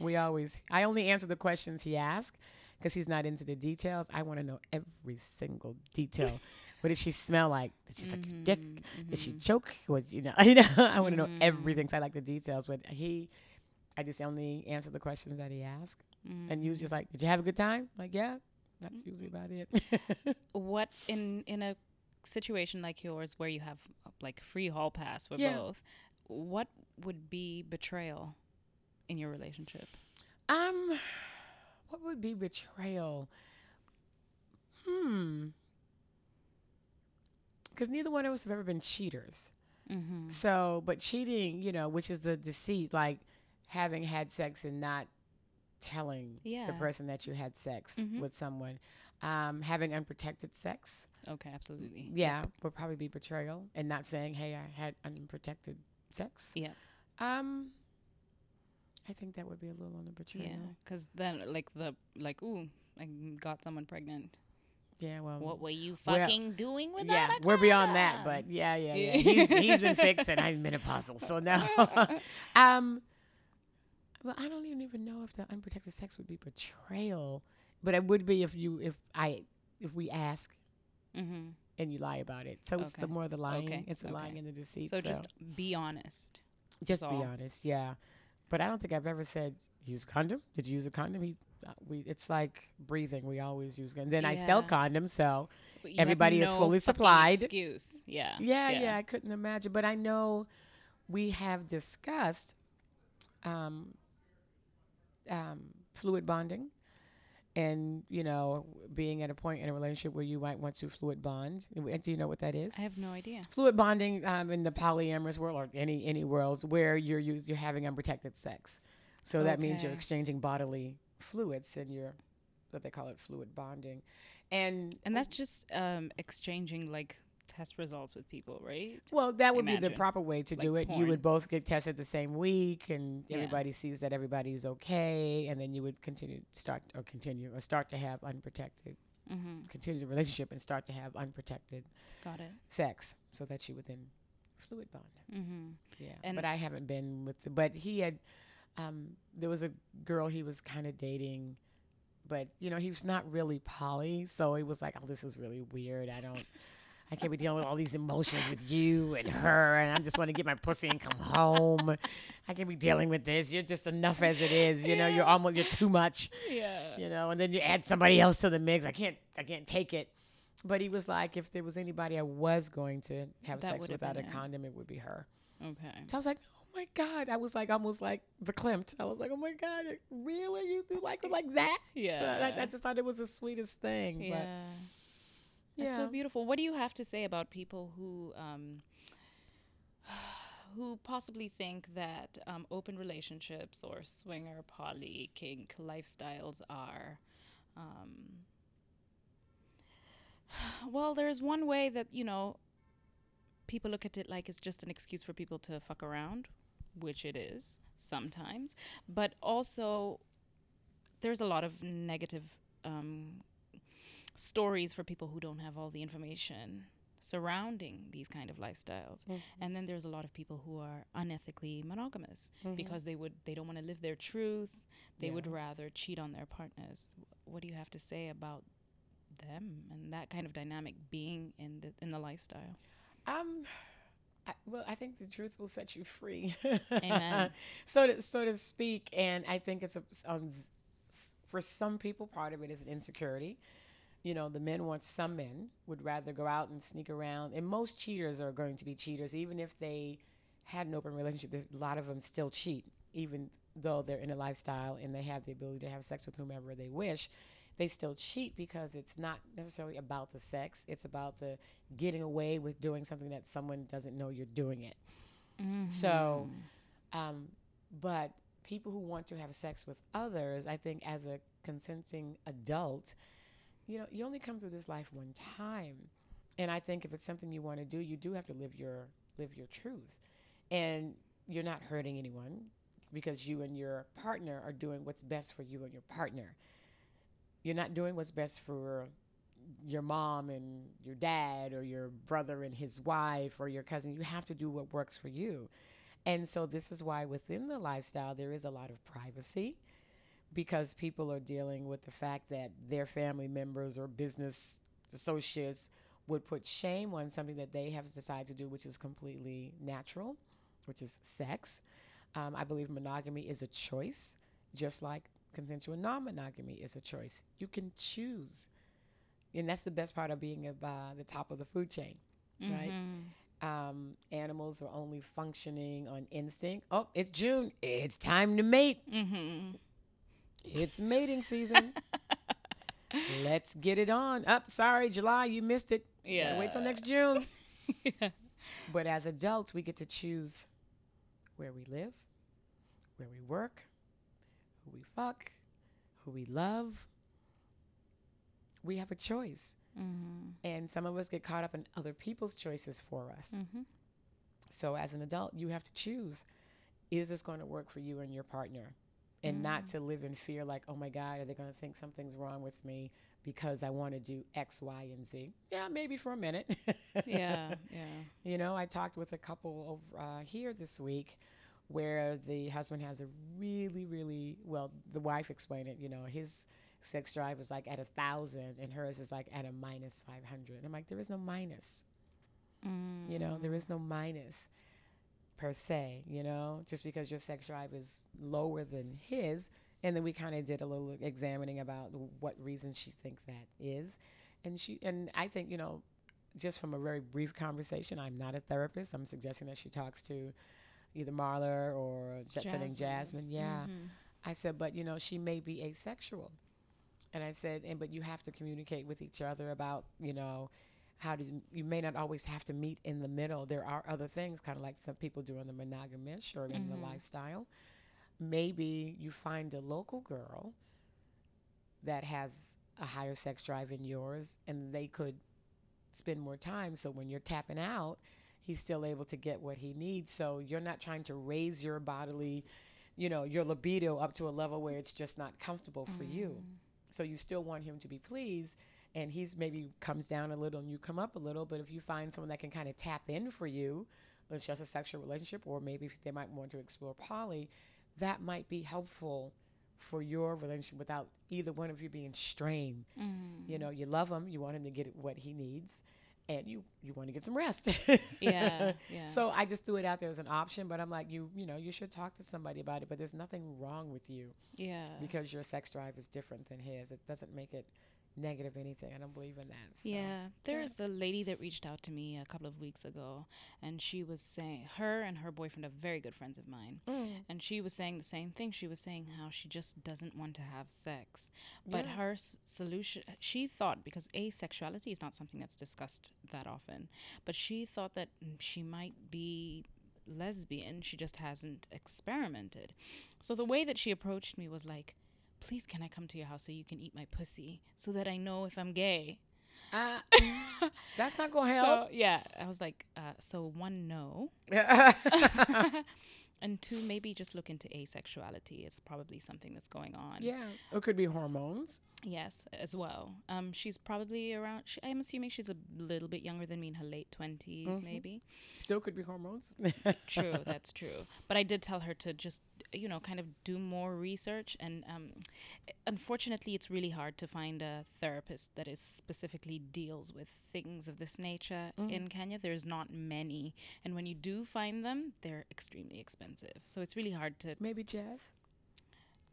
we always, I only answer the questions he asks because he's not into the details. I want to know every single detail. What did she smell like? Did she mm-hmm, suck your dick? Mm-hmm. Did she choke? Was, you know, I want to know everything because I like the details. But he I just only answered the questions that he asked. Mm-hmm. And you was just like, did you have a good time? Like, yeah, that's mm-hmm. usually about it. What in in a situation like yours where you have like free hall pass with yeah. both, what would be betrayal in your relationship? Um, what would be betrayal? Hmm. Because neither one of us have ever been cheaters. Mm-hmm. So, but cheating, you know, which is the deceit, like having had sex and not telling yeah. the person that you had sex mm-hmm. with someone. Um, having unprotected sex. Okay, absolutely. Yeah, yep. Would probably be betrayal. And not saying, hey, I had unprotected sex. Yeah. Um, I think that would be a little on the betrayal. Yeah, because then, like, the, like, ooh, I got someone pregnant. Yeah, well. What were you fucking we're, doing with yeah, that? Yeah, we're beyond that, but yeah, yeah, yeah. he's, he's been fixed and I've been a puzzle, so no. um, well, I don't even, even know if the unprotected sex would be betrayal, but it would be if you, if I, if we ask mm-hmm. and you lie about it. So okay. it's the more the lying, okay. it's the okay. lying and the deceit. So, so just be honest. Just so. be honest, yeah. But I don't think I've ever said, use condom. Did you use a condom? He, uh, we, it's like breathing. We always use condoms. Then yeah. I sell condoms, so you everybody no is fully supplied. Excuse. Yeah. yeah. Yeah, yeah. I couldn't imagine. But I know we have discussed um, um, fluid bonding and, you know, being at a point in a relationship where you might want to fluid bond. Do you know what that is? I have no idea. Fluid bonding um, in the polyamorous world or any any worlds where you're use, you're having unprotected sex. So that okay. means you're exchanging bodily fluids and you're, what they call it, fluid bonding. And and that's just um, exchanging like test results with people, right? Well, that would Imagine. be the proper way to like do it. Porn. You would both get tested the same week and yeah. everybody sees that everybody's okay. And then you would continue start or continue or start to have unprotected, mm-hmm. continue the relationship and start to have unprotected Got it. sex so that you would then fluid bond. Mm-hmm. Yeah. And but I haven't been with, the, but he had... Um, there was a girl he was kind of dating, but, you know, he was not really poly. So he was like, oh, this is really weird. I don't, I can't be dealing with all these emotions with you and her. And I just want to get my pussy and come home. I can't be dealing with this. You're just enough as it is. You yeah. know, you're almost, you're too much, Yeah. you know, and then you add somebody else to the mix. I can't, I can't take it. But he was like, if there was anybody I was going to have that sex without a it. condom, it would be her. Okay. So I was like, oh my God, I was like almost like verklempt. I was like, oh my God, really? You, you like it like that? Yeah. So I, I just thought it was the sweetest thing. Yeah. But yeah. That's so beautiful. What do you have to say about people who um, who possibly think that um, open relationships or swinger, poly, kink lifestyles are um, well, there's one way that, you know, people look at it like it's just an excuse for people to fuck around, which it is sometimes, but also there's a lot of negative um, stories for people who don't have all the information surrounding these kind of lifestyles. Mm-hmm. And then there's a lot of people who are unethically monogamous mm-hmm. because they would they don't want to live their truth. They yeah. would rather cheat on their partners. What do you have to say about them and that kind of dynamic being in the, in the lifestyle? Um, I, well, I think the truth will set you free, Amen. so to so to speak. And I think it's a, um, for some people, part of it is an insecurity. You know, the men want some men would rather go out and sneak around. And most cheaters are going to be cheaters, even if they had an open relationship. A lot of them still cheat, even though they're in a lifestyle and they have the ability to have sex with whomever they wish. They still cheat because it's not necessarily about the sex. It's about the getting away with doing something that someone doesn't know you're doing it. Mm-hmm. So, um, but people who want to have sex with others, I think as a consenting adult, you know, you only come through this life one time. And I think if it's something you want to do, you do have to live your, live your truth. And you're not hurting anyone because you and your partner are doing what's best for you and your partner. You're not doing what's best for your mom and your dad or your brother and his wife or your cousin. You have to do what works for you. And so this is why within the lifestyle, there is a lot of privacy because people are dealing with the fact that their family members or business associates would put shame on something that they have decided to do, which is completely natural, which is sex. Um, I believe monogamy is a choice, just like consensual non-monogamy is a choice. You can choose. And that's the best part of being at uh, the top of the food chain, mm-hmm. right? Um, animals are only functioning on instinct. Oh, it's June. It's time to mate. Mm-hmm. It's mating season. Let's get it on. Up, oh, sorry, July, you missed it. Yeah. Wait till next June. yeah. But as adults, we get to choose where we live, where we work, who we fuck, who we love. We have a choice. Mm-hmm. And some of us get caught up in other people's choices for us. Mm-hmm. So as an adult, you have to choose, is this going to work for you and your partner? And mm-hmm. not to live in fear like, oh, my God, are they going to think something's wrong with me because I want to do X, Y, and Z? Yeah, maybe for a minute. yeah, yeah. You know, I talked with a couple over, uh, here this week where the husband has a really, really, well, the wife explained it, you know, his sex drive was like at a thousand and hers is like at a minus five hundred. I'm like, there is no minus. Mm. You know, there is no minus per se, you know, just because your sex drive is lower than his. And then we kind of did a little examining about what reasons she thinks that is. And she, and I think, you know, just from a very brief conversation, I'm not a therapist. I'm suggesting that she talks to either Marla or Jetsetting Jasmine. Yeah. Mm-hmm. I said, but you know, she may be asexual. And I said, and but you have to communicate with each other about, you know, how do you, you may not always have to meet in the middle. There are other things, kind of like some people do in the monogamish or mm-hmm. in the lifestyle. Maybe you find a local girl that has a higher sex drive than yours, and they could spend more time. So when you're tapping out, he's still able to get what he needs. So you're not trying to raise your bodily, you know, your libido up to a level where it's just not comfortable for mm. you. So you still want him to be pleased, and he's maybe comes down a little and you come up a little. But if you find someone that can kind of tap in for you, it's just a sexual relationship, or maybe they might want to explore poly, that might be helpful for your relationship without either one of you being strained. Mm-hmm. You know, you love him, you want him to get what he needs, and you, you want to get some rest. yeah, yeah. So I just threw it out there as an option, but I'm like, you you know, you should talk to somebody about it, but there's nothing wrong with you. Yeah. Because your sex drive is different than his. It doesn't make it negative anything. I don't believe in that. So. Yeah. There's yeah. a lady that reached out to me a couple of weeks ago, and she was saying, her and her boyfriend are very good friends of mine, mm. and she was saying the same thing. She was saying how she just doesn't want to have sex. But yeah. her s- solution, she thought, because asexuality is not something that's discussed that often, but she thought that she might be lesbian. She just hasn't experimented. So the way that she approached me was like, please, can I come to your house so you can eat my pussy so that I know if I'm gay? Uh, that's not going to help. So, yeah. I was like, uh, so one, no. And two, maybe just look into asexuality. It's probably something that's going on. Yeah. It could be hormones. Yes, as well. Um, she's probably around, she, I'm assuming she's a little bit younger than me, in her late twenties, mm-hmm. maybe. Still could be hormones. True, that's true. But I did tell her to just, you know, kind of do more research. And um, unfortunately, it's really hard to find a therapist that is specifically deals with things of this nature mm. in Kenya. There's not many. And when you do find them, they're extremely expensive. So it's really hard to... Maybe Jazz?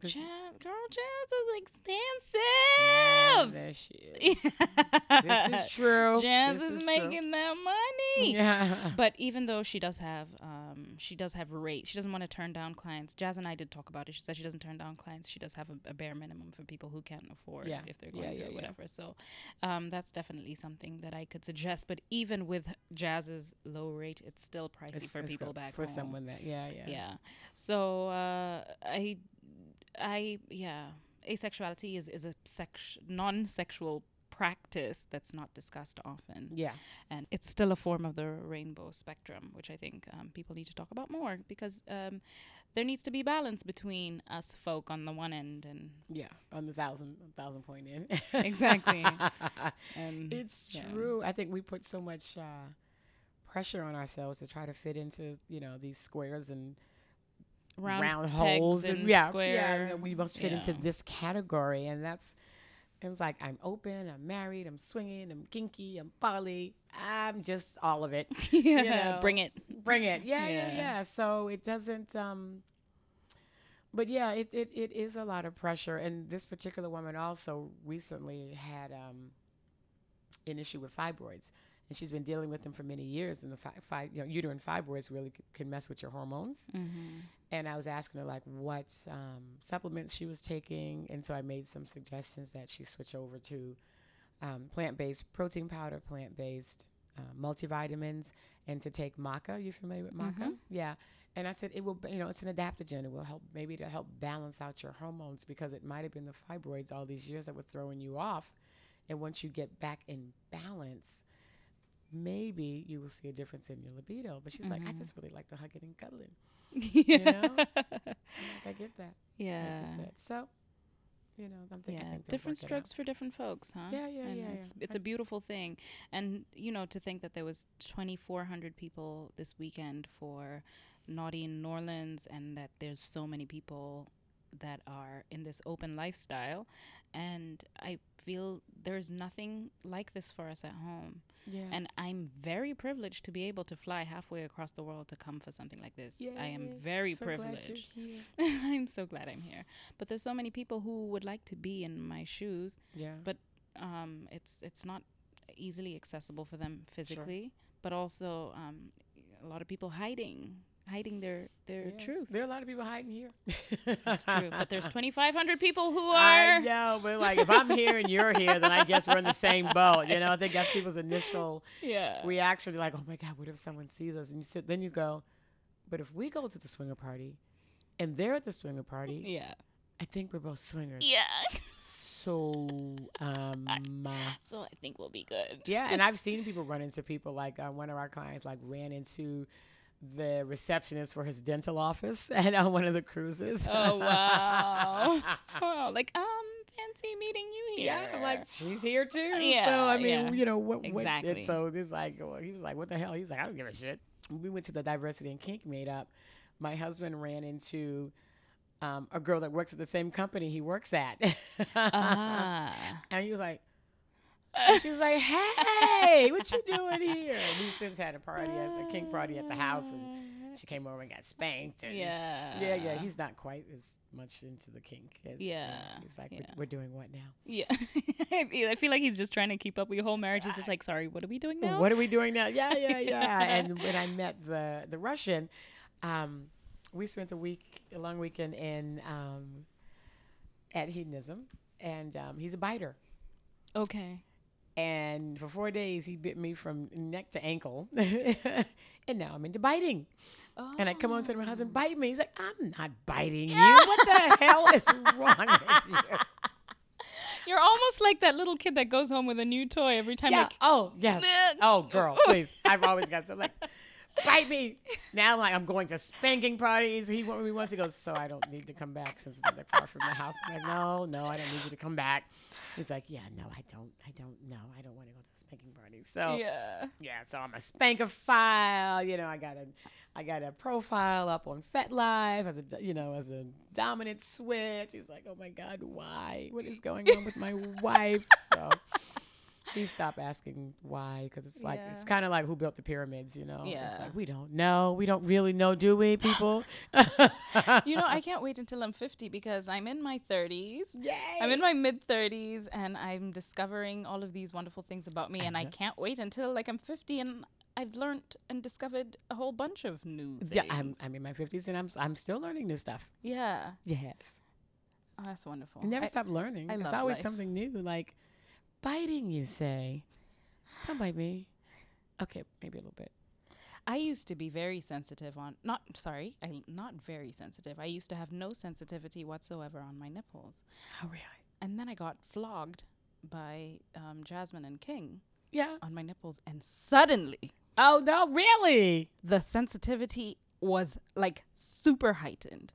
Jazz, girl, Jazz is expensive. Yeah, there she is. This is true. Jazz this is, is making true. That money. Yeah. But even though she does have, um, she does have rates. She doesn't want to turn down clients. Jazz and I did talk about it. She said she doesn't turn down clients. She does have a, a bare minimum for people who can't afford yeah. if they're going yeah, through yeah, or whatever. Yeah. So, um, that's definitely something that I could suggest. But even with Jazz's low rate, it's still pricey it's, for it's people back for home. For someone that, yeah, yeah, yeah. So uh, I. I, yeah, asexuality is, is a sex, non-sexual practice that's not discussed often. Yeah. And it's still a form of the rainbow spectrum, which I think um, people need to talk about more, because um, there needs to be balance between us folk on the one end and... Yeah, on the thousand, thousand point end. Exactly. And it's yeah. true. I think we put so much uh, pressure on ourselves to try to fit into, you know, these squares and... Round, round holes and, and yeah, square. Yeah, and we must fit yeah. into this category, and that's it was like I'm open, I'm married, I'm swinging, I'm kinky, I'm poly, I'm just all of it. yeah, you know? bring it, bring it. Yeah, yeah, yeah, yeah. So it doesn't. Um, But yeah, it, it, it is a lot of pressure. And this particular woman also recently had um, an issue with fibroids. And she's been dealing with them for many years. And the fi- fi- you know, uterine fibroids really c- can mess with your hormones. Mm-hmm. And I was asking her, like, what um, supplements she was taking. And so I made some suggestions that she switch over to um, plant-based protein powder, plant-based uh, multivitamins, and to take maca. You familiar with maca? Mm-hmm. Yeah. And I said, it will, you know, it's an adaptogen. It will help, maybe to help balance out your hormones, because it might have been the fibroids all these years that were throwing you off. And once you get back in balance, maybe you will see a difference in your libido. But she's mm-hmm. like, I just really like the hugging and cuddling. You know? I get that. Yeah. I get that. So, you know, I'm thinking. Yeah. Think different strokes for different folks, huh? Yeah, yeah, and yeah. It's, yeah. it's a beautiful thing. And, you know, to think that there was twenty-four hundred people this weekend for Naughty in New Orleans, and that there's so many people that are in this open lifestyle, and I feel there's nothing like this for us at home. Yeah. And I'm very privileged to be able to fly halfway across the world to come for something like this. Yay. I am very so privileged. I'm so glad I'm here. But there's so many people who would like to be in my shoes. Yeah. But um, it's it's not easily accessible for them physically. Sure. But also um, a lot of people hiding. hiding their their yeah. truth. There are a lot of people hiding here. That's true. But there's twenty-five hundred people who are. I know, but like, if I'm here and you're here, then I guess we're in the same boat. You know, I think that's people's initial yeah. reaction. They're like, oh my God, what if someone sees us? And you sit, then you go, but if we go to the swinger party and they're at the swinger party, yeah, I think we're both swingers. Yeah. So, um, I, so I think we'll be good. Yeah. And I've seen people run into people like uh, one of our clients, like ran into the receptionist for his dental office and on one of the cruises. Oh, wow. Oh, like, um, fancy meeting you here. Yeah, I'm like, she's here too. Yeah, so, I mean, yeah. you know, what, exactly. what, so it's like, well, he was like, what the hell? He was like, I don't give a shit. We went to the Diversity and Kink meetup. My husband ran into um, a girl that works at the same company he works at. Uh-huh. And he was like, and she was like, hey, what you doing here? We've since had a party, as a kink party at the house, and she came over and got spanked. And yeah. Yeah, yeah. He's not quite as much into the kink as yeah. uh, he's like, yeah. we're, we're doing what now? Yeah. I feel like he's just trying to keep up with your whole marriage. He's just like, sorry, what are we doing now? What are we doing now? Yeah, yeah, yeah. yeah. And when I met the, the Russian, um, we spent a week, a long weekend in um, at Hedonism, and um, he's a biter. Okay. And for four days, he bit me from neck to ankle. And now I'm into biting. Oh. And I come on to my husband, bite me. He's like, I'm not biting you. What the hell is wrong with you? You're almost like that little kid that goes home with a new toy every time. Yeah. Like, oh, yes. Oh, girl, please. I've always got something like, bite me. Now I'm like, I'm going to spanking parties. He wants me once. He goes, so I don't need to come back since it's not that far from the house. I'm like, no, no, I don't need you to come back. He's like, yeah, no, I don't, I don't, no, I don't want to go to spanking parties. So yeah, yeah. So I'm a spankophile, you know. I got a, I got a profile up on FetLife as a, you know, as a dominant switch. He's like, oh my God, why? What is going on with my wife? So he stopped asking why, because it's like yeah. it's kind of like who built the pyramids, you know? Yeah. It's like, we don't know, we don't really know, do we, people? You know, I can't wait until I'm fifty, because I'm in my thirties. Yay! I'm in my mid thirties, and I'm discovering all of these wonderful things about me, and I can't wait until like I'm fifty and I've learned and discovered a whole bunch of new things. Yeah, I'm I'm in my fifties and I'm I'm still learning new stuff. Yeah. Yes. Oh, that's wonderful. You never I, stop learning. I it's love always life. Something new, like biting, you say. Don't bite me. Okay, maybe a little bit. I used to be very sensitive on, not, sorry, I not very sensitive. I used to have no sensitivity whatsoever on my nipples. Oh, really? And then I got flogged by um, Jasmine and King. Yeah. On my nipples. And suddenly. Oh, no, really? The sensitivity was like super heightened.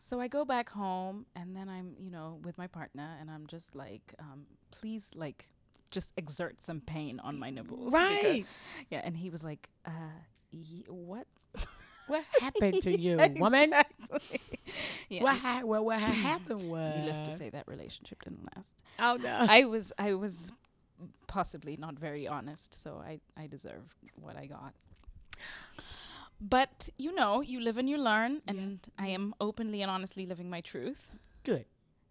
So I go back home, and then I'm, you know, with my partner, and I'm just like, um, please, like, just exert some pain on my nipples. Right. Because, yeah, and he was like, uh, y- what? What happened to you, woman? Exactly. Yeah. What, ha- well, what ha- happened was... Needless to say, that relationship didn't last. Oh, no. I was, I was possibly not very honest, so I, I deserved what I got. But, you know, you live and you learn, and yeah. I am openly and honestly living my truth. Good.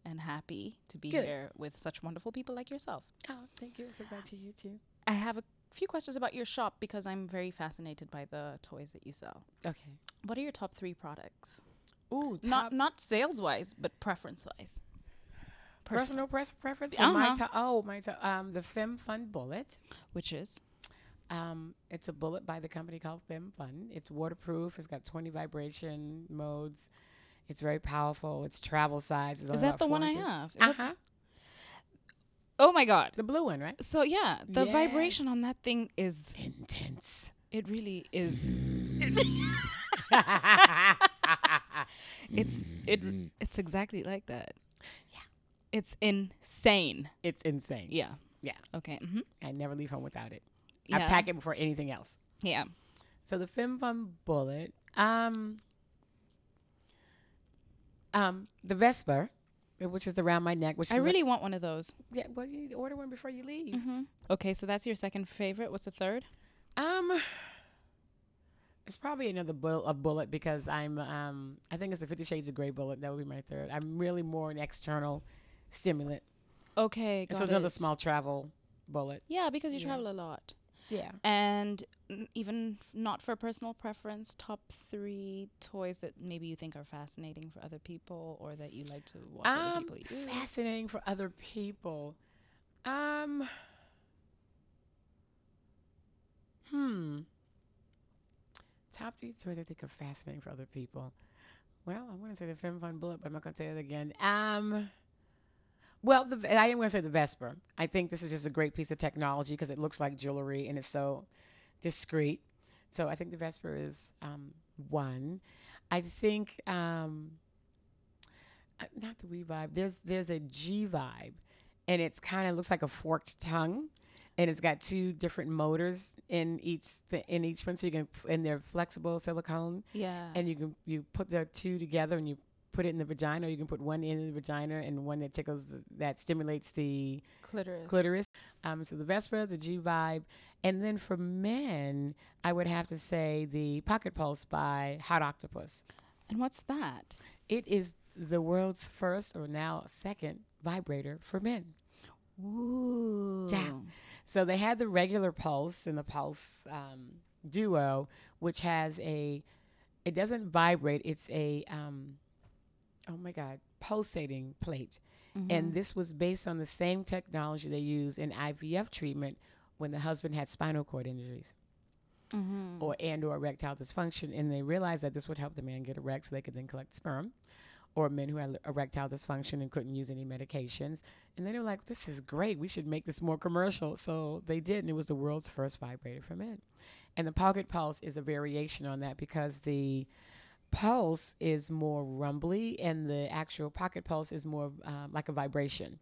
And happy to be Good. Here with such wonderful people like yourself. Oh, thank you. So glad you're here, too. I have a few questions about your shop because I'm very fascinated by the toys that you sell. Okay. What are your top three products? Ooh, Not not sales-wise, but preference-wise. Personal, Personal pres- preference? Uh-huh. My to- oh, my to- um, the Femme Fun Bullet. Which is? Um, it's a bullet by the company called Femme Fun. It's waterproof. It's got twenty vibration modes. It's very powerful. It's travel size. It's is that the one inches. I have? Is uh-huh. Oh, my God. The blue one, right? So, yeah. The yeah. vibration on that thing is... intense. It really is. it's it. It's exactly like that. Yeah. It's insane. It's insane. Yeah. Yeah. Okay. Mm-hmm. I never leave home without it. Yeah. I pack it before anything else. Yeah. So the Femme Fun Bullet. Um, um, the Vesper, which is around my neck. Which I is really a, want one of those. Yeah. Well, you need to order one before you leave. Mm-hmm. Okay. So that's your second favorite. What's the third? Um, it's probably another bull, a bullet because I'm, um, I think it's a Fifty Shades of Grey bullet. That would be my third. I'm really more an external stimulant. Okay. Got so it's another small travel bullet. Yeah, because you yeah. travel a lot. Yeah. And n- even f- not for personal preference, top three toys that maybe you think are fascinating for other people or that you like to watch um, other people eat. Fascinating for other people. Um, hmm. Top three toys I think are fascinating for other people. Well, I'm going to say the Femme Fun Bullet, but I'm not going to say it again. Um... Well, the, I am going to say the Vesper. I think this is just a great piece of technology because it looks like jewelry and it's so discreet. So I think the Vesper is um, one. I think, um, not the Wee Vibe, there's, there's a G Vibe and it's kind of looks like a forked tongue and it's got two different motors in each, th- in each one. So you can, and they're flexible silicone. Yeah. And you can, you put the two together and you put it in the vagina, or you can put one in the vagina and one that tickles the, that stimulates the clitoris. clitoris. Um, so the Vesper, the G Vibe, and then for men, I would have to say the Pocket Pulse by Hot Octopus. And what's that? It is the world's first, or now second, vibrator for men. Ooh. Yeah. So they had the regular Pulse and the Pulse um, Duo, which has a, it doesn't vibrate. It's a um. Oh, my God, pulsating plate. Mm-hmm. And this was based on the same technology they use in I V F treatment when the husband had spinal cord injuries mm-hmm. or and or erectile dysfunction. And they realized that this would help the man get erect so they could then collect sperm, or men who had erectile dysfunction and couldn't use any medications. And then they were like, this is great. We should make this more commercial. So they did, and it was the world's first vibrator for men. And the Pocket Pulse is a variation on that because the Pulse is more rumbly and the actual Pocket Pulse is more um, like a vibration,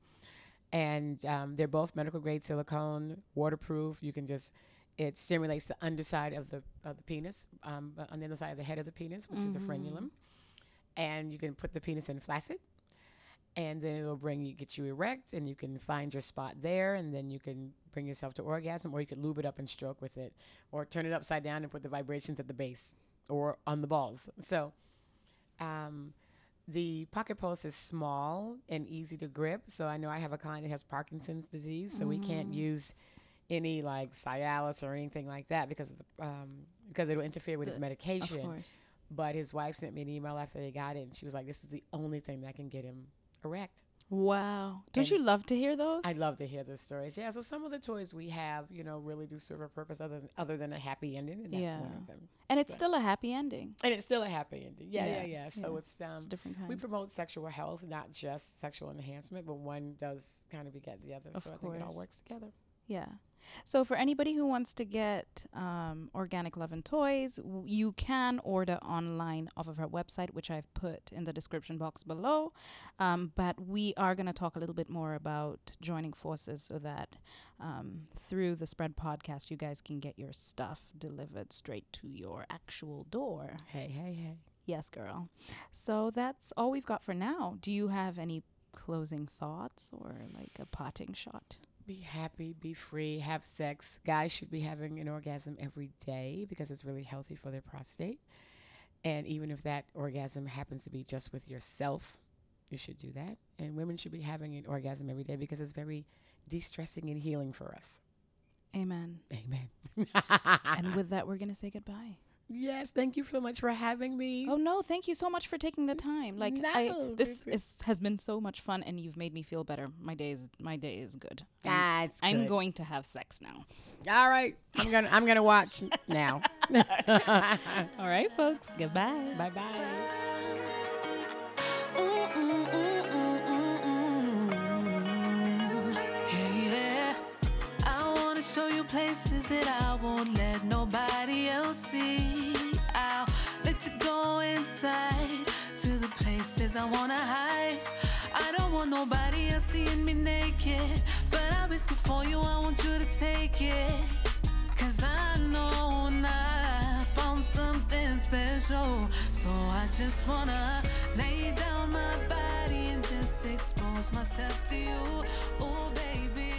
and um, they're both medical grade silicone, waterproof. You can just, it stimulates the underside of the of the penis, um, on the underside of the head of the penis, which mm-hmm. is the frenulum, and you can put the penis in flaccid, and then it'll bring you, get you erect, and you can find your spot there, and then you can bring yourself to orgasm, or you could lube it up and stroke with it, or turn it upside down and put the vibrations at the base or on the balls. So um, the Pocket Pulse is small and easy to grip. So I know I have a client that has Parkinson's disease, so mm. we can't use any like Cialis or anything like that because of the, um, because it'll interfere with the, his medication. Of course. But his wife sent me an email after they got it, and she was like, this is the only thing that can get him erect. Wow. Don't and you love to hear those? I love to hear those stories. Yeah, so some of the toys we have, you know, really do serve a purpose other than, other than a happy ending, and that's yeah. one of them. And it's so. still a happy ending. And it's still a happy ending. Yeah, yeah, yeah. yeah. So yeah. it's, um, it's a different kind. We promote sexual health, not just sexual enhancement, but one does kind of beget the other. Of so course. I think it all works together. Yeah. So for anybody who wants to get um, Organic Loven toys, w- you can order online off of her website, which I've put in the description box below. Um, but we are going to talk a little bit more about joining forces so that um, through the Spread Podcast, you guys can get your stuff delivered straight to your actual door. Hey, hey, hey. Yes, girl. So that's all we've got for now. Do you have any closing thoughts or like a parting shot? be happy, be free, have sex. Guys should be having an orgasm every day because it's really healthy for their prostate. And even if that orgasm happens to be just with yourself, you should do that. And women should be having an orgasm every day because it's very de-stressing and healing for us. Amen. Amen. And with that, we're going to say goodbye. Yes, thank you so much for having me. Oh no, thank you so much for taking the time. Like no, I, this is, has been so much fun, and you've made me feel better. My day is my day is good. Ah, it's I'm good. Going to have sex now. All right, I'm gonna I'm gonna watch now. All right, folks. Goodbye. Bye bye. Show you places that I won't let nobody else see. I'll let you go inside to the places I wanna hide. I don't want nobody else seeing me naked, but I'll risk it for you, I want you to take it. Cause I know I found something special, so I just wanna lay down my body and just expose myself to you. Oh baby,